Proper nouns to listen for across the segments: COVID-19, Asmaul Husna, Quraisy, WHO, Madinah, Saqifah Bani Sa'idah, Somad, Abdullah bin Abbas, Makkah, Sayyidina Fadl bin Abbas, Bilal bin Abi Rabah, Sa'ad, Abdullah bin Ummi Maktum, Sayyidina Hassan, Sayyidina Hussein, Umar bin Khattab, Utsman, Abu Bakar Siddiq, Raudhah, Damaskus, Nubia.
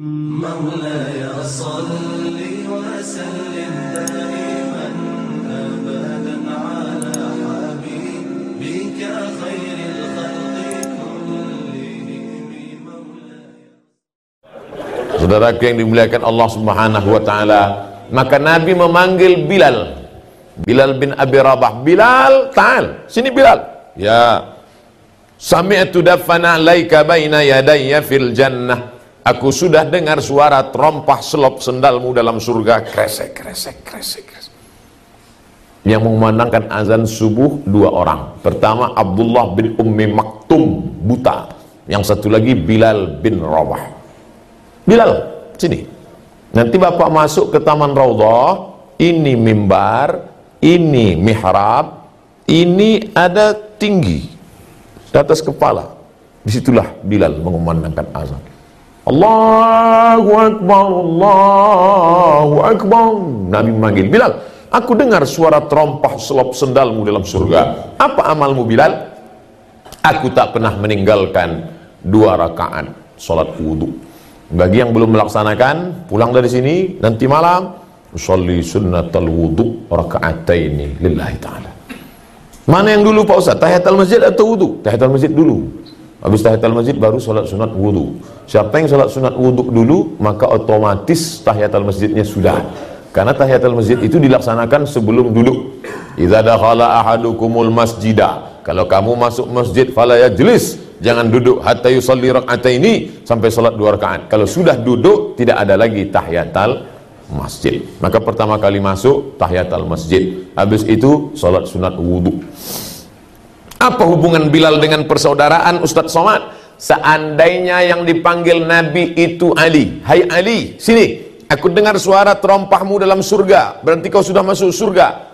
Saudaraku yang dimuliakan Allah Subhanahu wa taala, maka Nabi memanggil Bilal, Bilal bin Abi Rabah. Bilal, ta'al, sini Bilal. Ya. Sami'tu dafana laika baina yadayya fil jannah. Aku sudah dengar suara terompah selop sendalmu dalam surga. Kresek, kresek, kresek, kresek. Yang memandangkan azan subuh dua orang. Pertama Abdullah bin Ummi Maktum, buta. Yang satu lagi Bilal bin Rabah. Bilal, sini. Nanti bapak masuk ke Taman Raudhah. Ini mimbar, ini mihrab, ini ada tinggi di atas kepala. Disitulah Bilal mengumandangkan azan. Allahu Akbar, Allahu Akbar. Nabi memanggil Bilal, aku dengar suara terompah selop sendalmu dalam surga. Apa amalmu Bilal? Aku tak pernah meninggalkan dua rakaat salat wudu. Bagi yang belum melaksanakan, pulang dari sini nanti malam usolli sunnatul wudu raka'ataini lillahi ta'ala. Mana yang dulu Pak Ustaz, tahiyatul masjid atau wudu? Tahiyatul masjid dulu. Habis tahiyatul masjid baru salat sunat wudu. Siapa yang salat sunat wudu dulu, maka otomatis tahiyatul masjidnya sudah. Karena tahiyatul masjid itu dilaksanakan sebelum duduk. Idza dakhala ahadukumul masjida. Kalau kamu masuk masjid fala yajlis, jangan duduk hatta yusalli raka'ataini, sampai salat dua rakaat. Kalau sudah duduk tidak ada lagi tahiyatul masjid. Maka pertama kali masuk tahiyatul masjid, habis itu salat sunat wudu. Apa hubungan Bilal dengan persaudaraan Ustadz Somad? Seandainya yang dipanggil Nabi itu Ali, hai Ali, sini, aku dengar suara terompahmu dalam surga, berarti kau sudah masuk surga.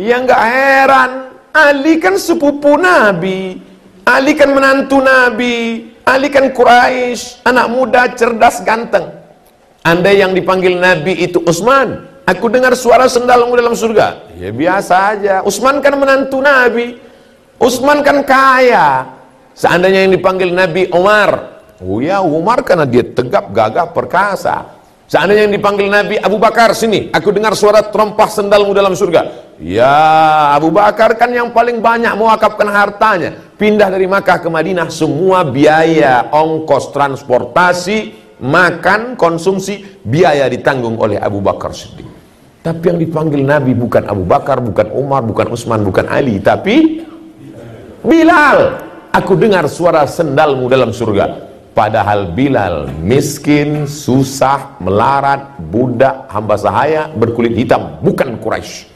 Ya nggak heran, Ali kan sepupu Nabi, Ali kan menantu Nabi, Ali kan Quraisy, anak muda cerdas ganteng. Andai yang dipanggil Nabi itu Utsman, aku dengar suara sendalmu dalam surga. Ya biasa aja, Utsman kan menantu Nabi, Utsman kan kaya. Seandainya yang dipanggil Nabi Umar, oh ya Umar karena dia tegap, gagah, perkasa. Seandainya yang dipanggil Nabi Abu Bakar, sini, aku dengar suara terompah sendalmu dalam surga. Ya Abu Bakar kan yang paling banyak mewakafkan hartanya, pindah dari Makkah ke Madinah, semua biaya, ongkos, transportasi, makan, konsumsi, biaya ditanggung oleh Abu Bakar Siddiq. Tapi yang dipanggil Nabi bukan Abu Bakar, bukan Umar, bukan Utsman, bukan Ali, tapi Bilal. Aku dengar suara sendalmu dalam surga. Padahal Bilal miskin, susah, melarat, budak, hamba sahaya, berkulit hitam, bukan Quraisy.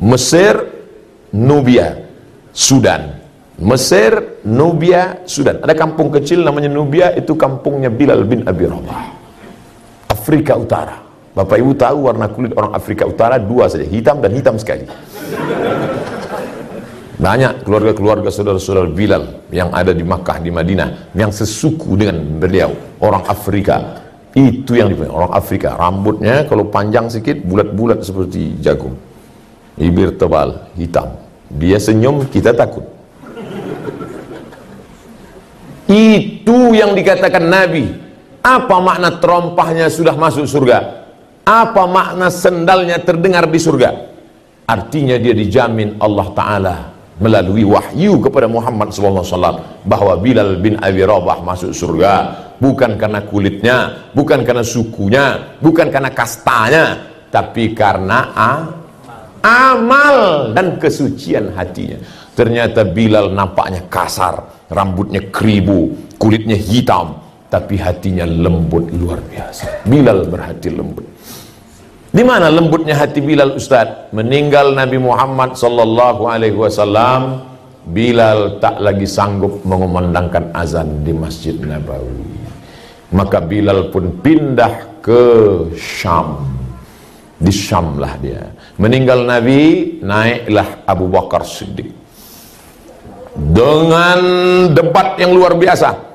Mesir, Nubia, Sudan. Mesir, Nubia, Sudan. Ada kampung kecil namanya Nubia, itu kampungnya Bilal bin Abi Rabah. Afrika Utara. Bapak Ibu tahu warna kulit orang Afrika Utara dua saja, hitam dan hitam sekali. Banyak keluarga-keluarga saudara-saudara Bilal yang ada di Makkah, di Madinah, yang sesuku dengan beliau, orang Afrika. Itu yang dipanggil orang Afrika. Rambutnya kalau panjang sedikit, bulat-bulat seperti jagung. Bibir tebal, hitam. Dia senyum, kita takut. Itu yang dikatakan Nabi. Apa makna terompahnya sudah masuk surga? Apa makna sendalnya terdengar di surga? Artinya dia dijamin Allah Ta'ala melalui wahyu kepada Muhammad SAW bahwa Bilal bin Abi Rabah masuk surga bukan karena kulitnya, bukan karena sukunya, bukan karena kastanya, tapi karena amal dan kesucian hatinya. Ternyata Bilal nampaknya kasar, rambutnya keribu, kulitnya hitam, tapi hatinya lembut luar biasa. Bilal berhati lembut. Di mana lembutnya hati Bilal, Ustaz? Meninggal Nabi Muhammad SAW, Bilal tak lagi sanggup mengumandangkan azan di Masjid Nabawi. Maka Bilal pun pindah ke Syam. Di Syam lah dia. Meninggal Nabi, naiklah Abu Bakar Siddiq dengan debat yang luar biasa.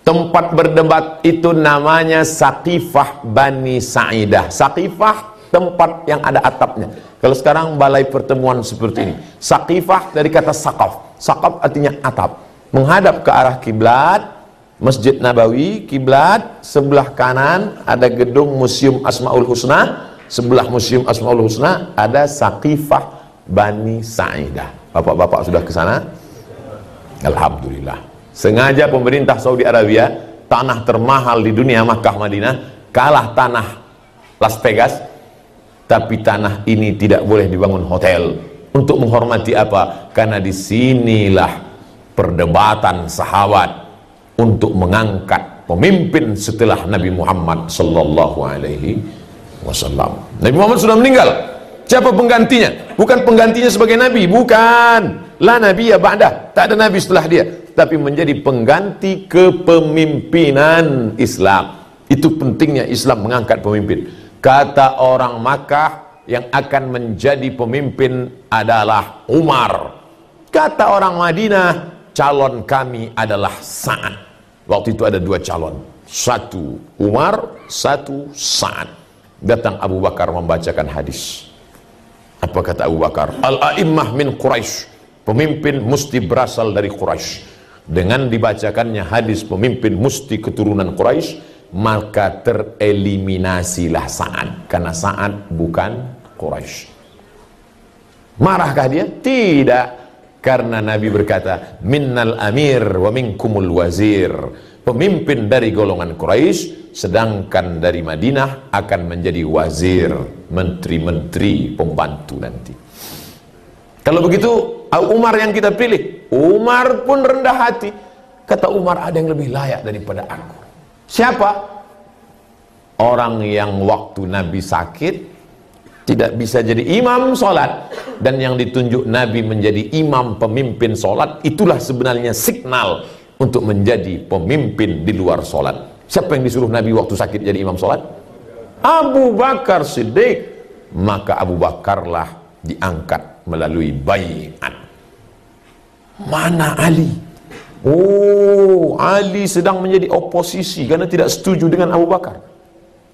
Tempat berdebat itu namanya Saqifah Bani Sa'idah. Saqifah tempat yang ada atapnya. Kalau sekarang balai pertemuan seperti ini. Saqifah dari kata saqaf. Saqaf artinya atap. Menghadap ke arah kiblat, Masjid Nabawi kiblat, sebelah kanan ada gedung Museum Asmaul Husna, sebelah Museum Asmaul Husna ada Saqifah Bani Sa'idah. Bapak-bapak sudah ke sana? Alhamdulillah. Sengaja pemerintah Saudi Arabia, tanah termahal di dunia Makkah Madinah, kalah tanah Las Vegas, tapi tanah ini tidak boleh dibangun hotel. Untuk menghormati apa? Karena disinilah perdebatan sahabat untuk mengangkat pemimpin setelah Nabi Muhammad sallallahu alaihi wasallam. Nabi Muhammad sudah meninggal. Siapa penggantinya? Bukan penggantinya sebagai nabi, bukan. La nabiyya ba'dah. Tak ada nabi setelah dia, tapi menjadi pengganti kepemimpinan Islam. Itu pentingnya Islam mengangkat pemimpin. Kata orang Makkah, yang akan menjadi pemimpin adalah Umar. Kata orang Madinah, calon kami adalah Sa'ad. Waktu itu ada dua calon, satu Umar, satu Sa'ad. Datang Abu Bakar membacakan hadis. Apa kata Abu Bakar? Al-a'immah min Quraisy. Pemimpin mesti berasal dari Quraisy. Dengan dibacakannya hadis pemimpin mesti keturunan Quraisy, maka tereliminasilah Sa'ad, karena Sa'ad bukan Quraisy. Marahkah dia? Tidak. Karena Nabi berkata, minnal amir wa minkumul wazir. Pemimpin dari golongan Quraisy, sedangkan dari Madinah akan menjadi wazir, menteri-menteri, pembantu nanti. Kalau begitu, Umar yang kita pilih. Umar pun rendah hati. Kata Umar, ada yang lebih layak daripada aku. Siapa? Orang yang waktu Nabi sakit tidak bisa jadi imam sholat, dan yang ditunjuk Nabi menjadi imam pemimpin sholat, itulah sebenarnya signal untuk menjadi pemimpin di luar sholat. Siapa yang disuruh Nabi waktu sakit jadi imam sholat? Abu Bakar Siddiq. Maka Abu Bakarlah diangkat melalui bai'at. Mana Ali? Oh, Ali sedang menjadi oposisi karena tidak setuju dengan Abu Bakar.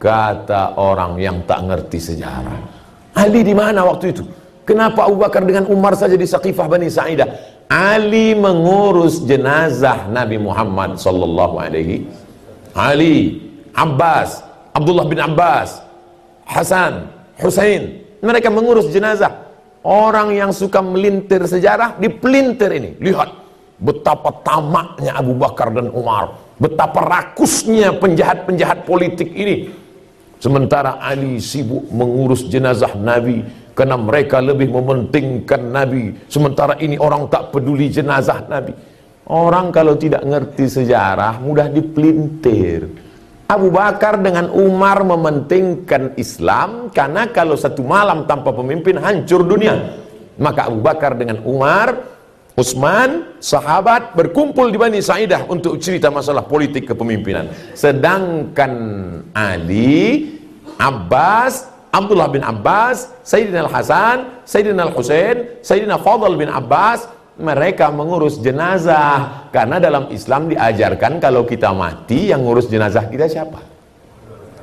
Kata orang yang tak ngerti sejarah, Ali di mana waktu itu? Kenapa Abu Bakar dengan Umar saja di Saqifah Bani Sa'idah? Ali mengurus jenazah Nabi Muhammad sallallahu alaihi. Ali, Abbas, Abdullah bin Abbas, Hasan, Hussein, mereka mengurus jenazah. Orang yang suka melintir sejarah dipelintir ini. Lihat betapa tamaknya Abu Bakar dan Umar, betapa rakusnya penjahat-penjahat politik ini. Sementara Ali sibuk mengurus jenazah Nabi karena mereka lebih mementingkan Nabi. Sementara ini orang tak peduli jenazah Nabi. Orang kalau tidak ngerti sejarah mudah dipelintir. Abu Bakar dengan Umar mementingkan Islam karena kalau satu malam tanpa pemimpin hancur dunia. Maka Abu Bakar dengan Umar, Utsman, sahabat berkumpul di Bani Sa'idah untuk cerita masalah politik kepemimpinan. Sedangkan Ali, Abbas, Abdullah bin Abbas, Sayyidina Hassan, Sayyidina Hussein, Sayyidina Fadl bin Abbas, mereka mengurus jenazah. Karena dalam Islam diajarkan kalau kita mati, yang ngurus jenazah kita siapa?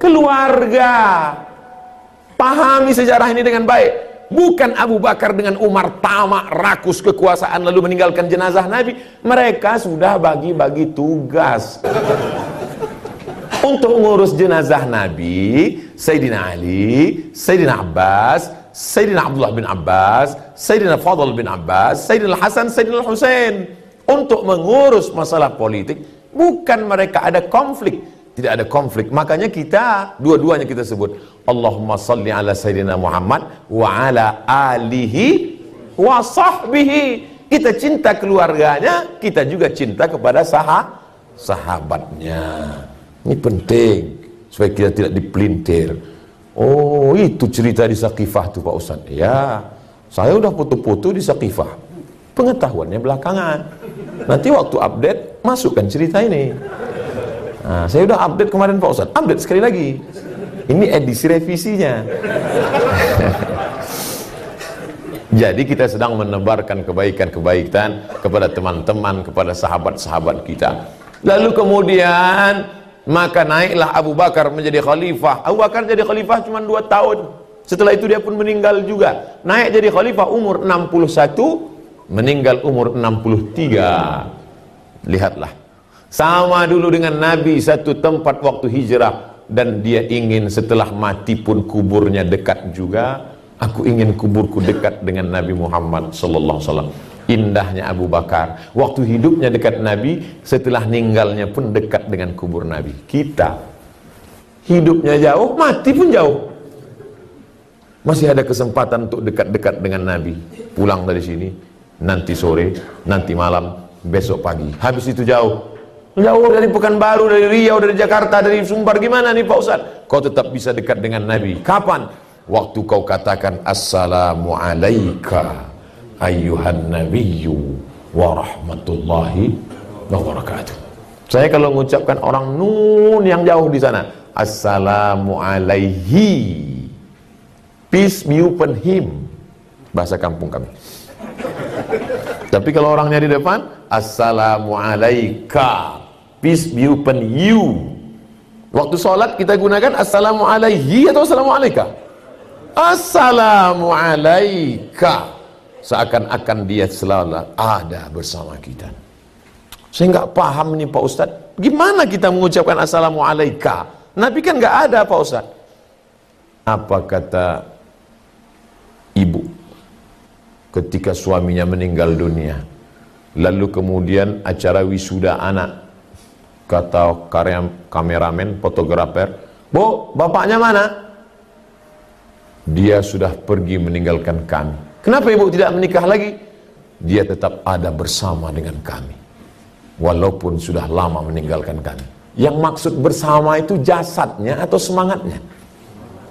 Keluarga. Pahami sejarah ini dengan baik. Bukan Abu Bakar dengan Umar tamak rakus kekuasaan lalu meninggalkan jenazah Nabi. Mereka sudah bagi-bagi tugas. Untuk mengurus jenazah Nabi, Sayyidina Ali, Sayyidina Abbas, Sayyidina Abdullah bin Abbas, Sayyidina Fadl bin Abbas, Sayyidina Hasan, Sayyidina Hussein. Untuk mengurus masalah politik, bukan mereka ada konflik. Tidak ada konflik. Makanya kita dua-duanya kita sebut, Allahumma salli ala Sayyidina Muhammad wa ala alihi wa sahbihi. Kita cinta keluarganya, kita juga cinta kepada sahabatnya. Ini penting supaya kita tidak dipelintir. Oh, itu cerita di Saqifah tuh Pak Ustaz. Ya, saya udah foto-foto di Saqifah. Pengetahuannya belakangan. Nanti waktu update masukkan cerita ini. Nah, saya udah update kemarin Pak Ustadz, update sekali lagi. Ini edisi revisinya. Jadi kita sedang menebarkan kebaikan-kebaikan kepada teman-teman, kepada sahabat-sahabat kita. Lalu kemudian, maka naiklah Abu Bakar menjadi khalifah. Abu Bakar jadi khalifah cuma 2 tahun. Setelah itu dia pun meninggal juga. Naik jadi khalifah umur 61, meninggal umur 63. Lihatlah. Sama dulu dengan Nabi, satu tempat waktu hijrah, dan dia ingin setelah mati pun kuburnya dekat juga. Aku ingin kuburku dekat dengan Nabi Muhammad sallallahu alaihi wasallam. Indahnya Abu Bakar, waktu hidupnya dekat Nabi, setelah ninggalnya pun dekat dengan kubur Nabi. Kita hidupnya jauh, mati pun jauh, masih ada kesempatan untuk dekat-dekat dengan Nabi. Pulang dari sini, nanti sore, nanti malam, besok pagi. Habis itu jauh, jauh dari Pekanbaru, dari Riau, dari Jakarta, dari Sumbar. Gimana nih Pak Ustaz? Kau tetap bisa dekat dengan Nabi. Kapan? Waktu kau katakan Assalamualaikum ayyuhan nabiyyu warahmatullahi wabarakatuh. Saya kalau mengucapkan orang nun yang jauh di sana, Assalamualaihi, peace be upon him, bahasa kampung kami. Tapi kalau orangnya di depan, Assalamualaikum, peace be upon you. Waktu sholat kita gunakan Assalamualaihi atau Assalamualaikum? Assalamualaikum, seakan-akan dia selalu ada bersama kita. Saya nggak paham nih Pak Ustadz, gimana kita mengucapkan Assalamualaikum? Nabi kan nggak ada Pak Ustadz. Apa kata ibu ketika suaminya meninggal dunia, lalu kemudian acara wisuda anak? Kata kameramen, fotografer, "Bu, bapaknya mana?" "Dia sudah pergi meninggalkan kami." "Kenapa ibu tidak menikah lagi?" "Dia tetap ada bersama dengan kami, walaupun sudah lama meninggalkan kami." Yang maksud bersama itu jasadnya atau semangatnya?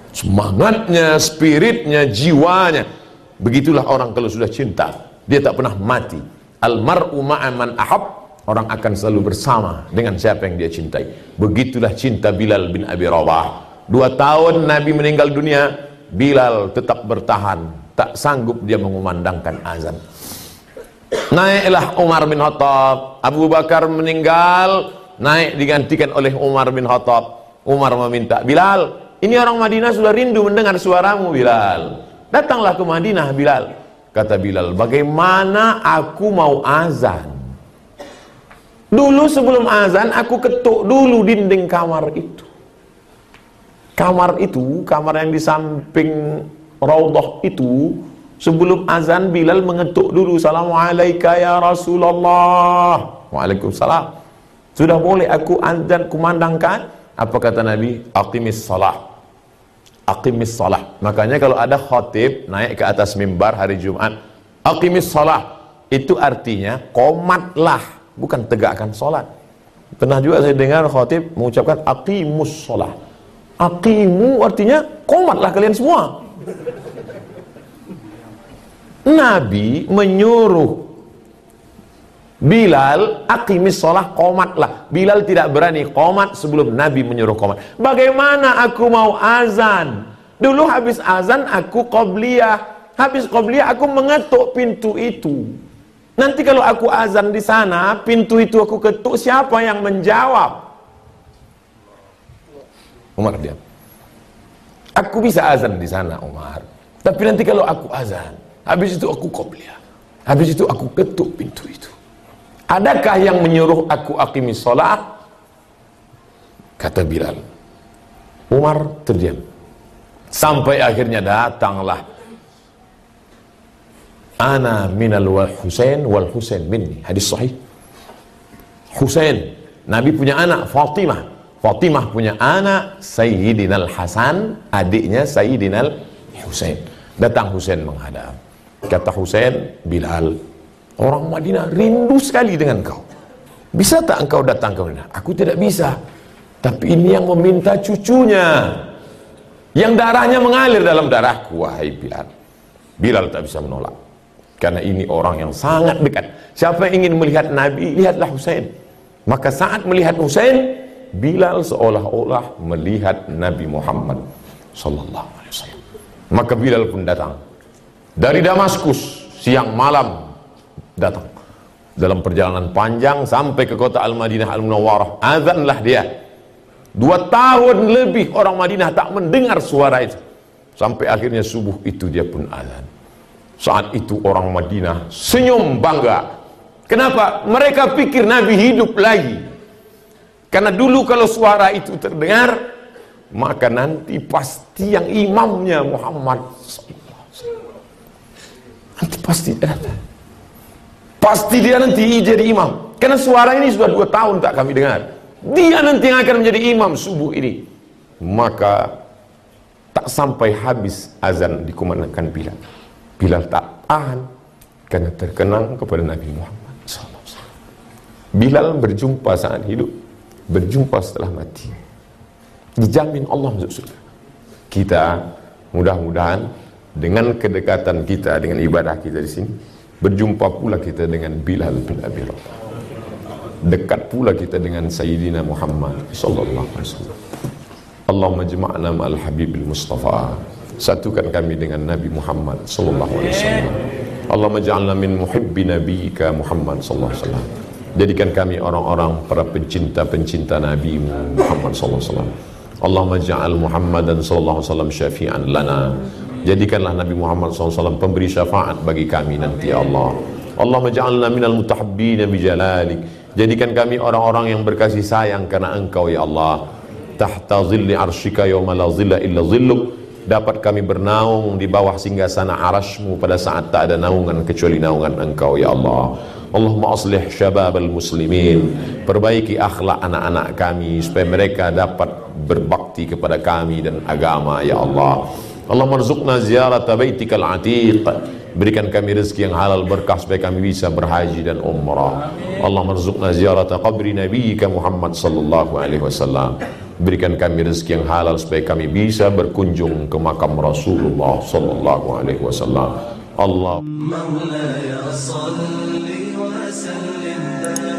Semangatnya, spiritnya, jiwanya. Begitulah orang kalau sudah cinta, dia tak pernah mati. Almar'u ma'aman ahab, orang akan selalu bersama dengan siapa yang dia cintai. Begitulah cinta Bilal bin Abi Rabah. 2 tahun Nabi meninggal dunia, Bilal tetap bertahan, tak sanggup dia mengumandangkan azan. Naiklah Umar bin Khattab. Abu Bakar meninggal, naik digantikan oleh Umar bin Khattab. Umar meminta, "Bilal, ini orang Madinah sudah rindu mendengar suaramu, Bilal. Datanglah ke Madinah, Bilal." Kata Bilal, "Bagaimana aku mau azan? Dulu sebelum azan aku ketuk dulu dinding kamar itu." Kamar itu, kamar yang di samping Raudhah itu, sebelum azan Bilal mengetuk dulu, "Assalamualaikum ya Rasulullah." "Waalaikumsalam. Sudah boleh aku azan kumandangkan?" Apa kata Nabi? "Aqimis salah, aqimis salah." Makanya kalau ada khatib naik ke atas mimbar hari Jumat, "Aqimis salah," itu artinya komatlah, bukan tegakkan salat. Pernah juga saya dengar khatib mengucapkan "Aqimus salah." Aqimu artinya komatlah kalian semua. Nabi menyuruh Bilal, "Aqimis sholah, qomatlah." Bilal tidak berani qomat sebelum Nabi menyuruh qomat. "Bagaimana aku mau azan? Dulu habis azan aku qobliyah, habis qobliyah aku mengetuk pintu itu. Nanti kalau aku azan di sana, pintu itu aku ketuk, siapa yang menjawab?" Umar diam. "Aku bisa azan di sana, Umar. Tapi nanti kalau aku azan, habis itu aku qobliyah, habis itu aku ketuk pintu itu. Adakah yang menyuruh aku aqimis sholat?" Kata Bilal. Umar terdiam. Sampai akhirnya datanglah, "Ana minal Husain wal Husain minni." Hadis sahih. Husain, Nabi punya anak Fatimah. Fatimah punya anak Sayyidina Hassan, adiknya Sayyidina Hussein. Datang Hussein menghadap. Kata Hussein, "Bilal, orang Madinah rindu sekali dengan kau. Bisa tak engkau datang ke Madinah?" "Aku tidak bisa. Tapi ini yang meminta cucunya, yang darahnya mengalir dalam darahku." "Wahai Bilal." Bilal tak bisa menolak, karena ini orang yang sangat dekat. Siapa yang ingin melihat Nabi, lihatlah Hussein. Maka saat melihat Hussein, Bilal seolah-olah melihat Nabi Muhammad sallallahu alaihi wasallam. Maka Bilal pun datang dari Damaskus, siang malam datang dalam perjalanan panjang sampai ke kota Al-Madinah Al-Munawwarah. Azanlah dia. 2 tahun lebih orang Madinah tak mendengar suara itu, sampai akhirnya subuh itu dia pun azan. Saat itu orang Madinah senyum bangga. Kenapa? Mereka pikir Nabi hidup lagi. Karena dulu kalau suara itu terdengar, maka nanti pasti yang imamnya Muhammad nanti pasti dia nanti jadi imam. Karena suara ini sudah 2 tahun tak kami dengar. Dia nanti yang akan menjadi imam subuh ini. Maka tak sampai habis azan dikumandangkan Bilal. Bilal tak tahan karena terkenang kepada Nabi Muhammad SAW. Bilal berjumpa saat hidup, berjumpa setelah mati. Dijamin Allah masuk surga. Kita mudah-mudahan dengan kedekatan kita dengan ibadah kita di sini, berjumpa pula kita dengan Bilal bin Abi Rabah. Dekat pula kita dengan Sayyidina Muhammad sallallahu alaihi wasallam. Allahumma jma'na ma'al Habibil Mustafa. Satukan kami dengan Nabi Muhammad sallallahu alaihi wasallam. Allahumma ja'alna min muhibbi nabiyyika Muhammad sallallahu alaihi wasallam. Jadikan kami orang-orang para pencinta-pencinta Nabi Muhammad sallallahu alaihi wasallam. Allahumma ja'al Muhammadan sallallahu alaihi wasallam syafi'an lana. Jadikanlah Nabi Muhammad SAW pemberi syafaat bagi kami nanti ya Allah. Allahumma ja'alna minal mutahabbina bijalalik. Jadikan kami orang-orang yang berkasih sayang karena engkau ya Allah. Tahta zilli arshika yawma la zilla illa zilluk. Dapat kami bernaung di bawah singgasana arasmu pada saat tak ada naungan kecuali naungan engkau ya Allah. Allahumma aslih syabab al-muslimin. Perbaiki akhlak anak-anak kami supaya mereka dapat berbakti kepada kami dan agama ya Allah. Allahumma rzuqna ziyarata baitikal atiq. Berikan kami rezeki yang halal berkah supaya kami bisa berhaji dan umrah. Allahumma rzuqna ziyarata qabri nabiyyika Muhammad sallallahu alaihi wasallam. Berikan kami rezeki yang halal supaya kami bisa berkunjung ke makam Rasulullah sallallahu alaihi wasallam. Allah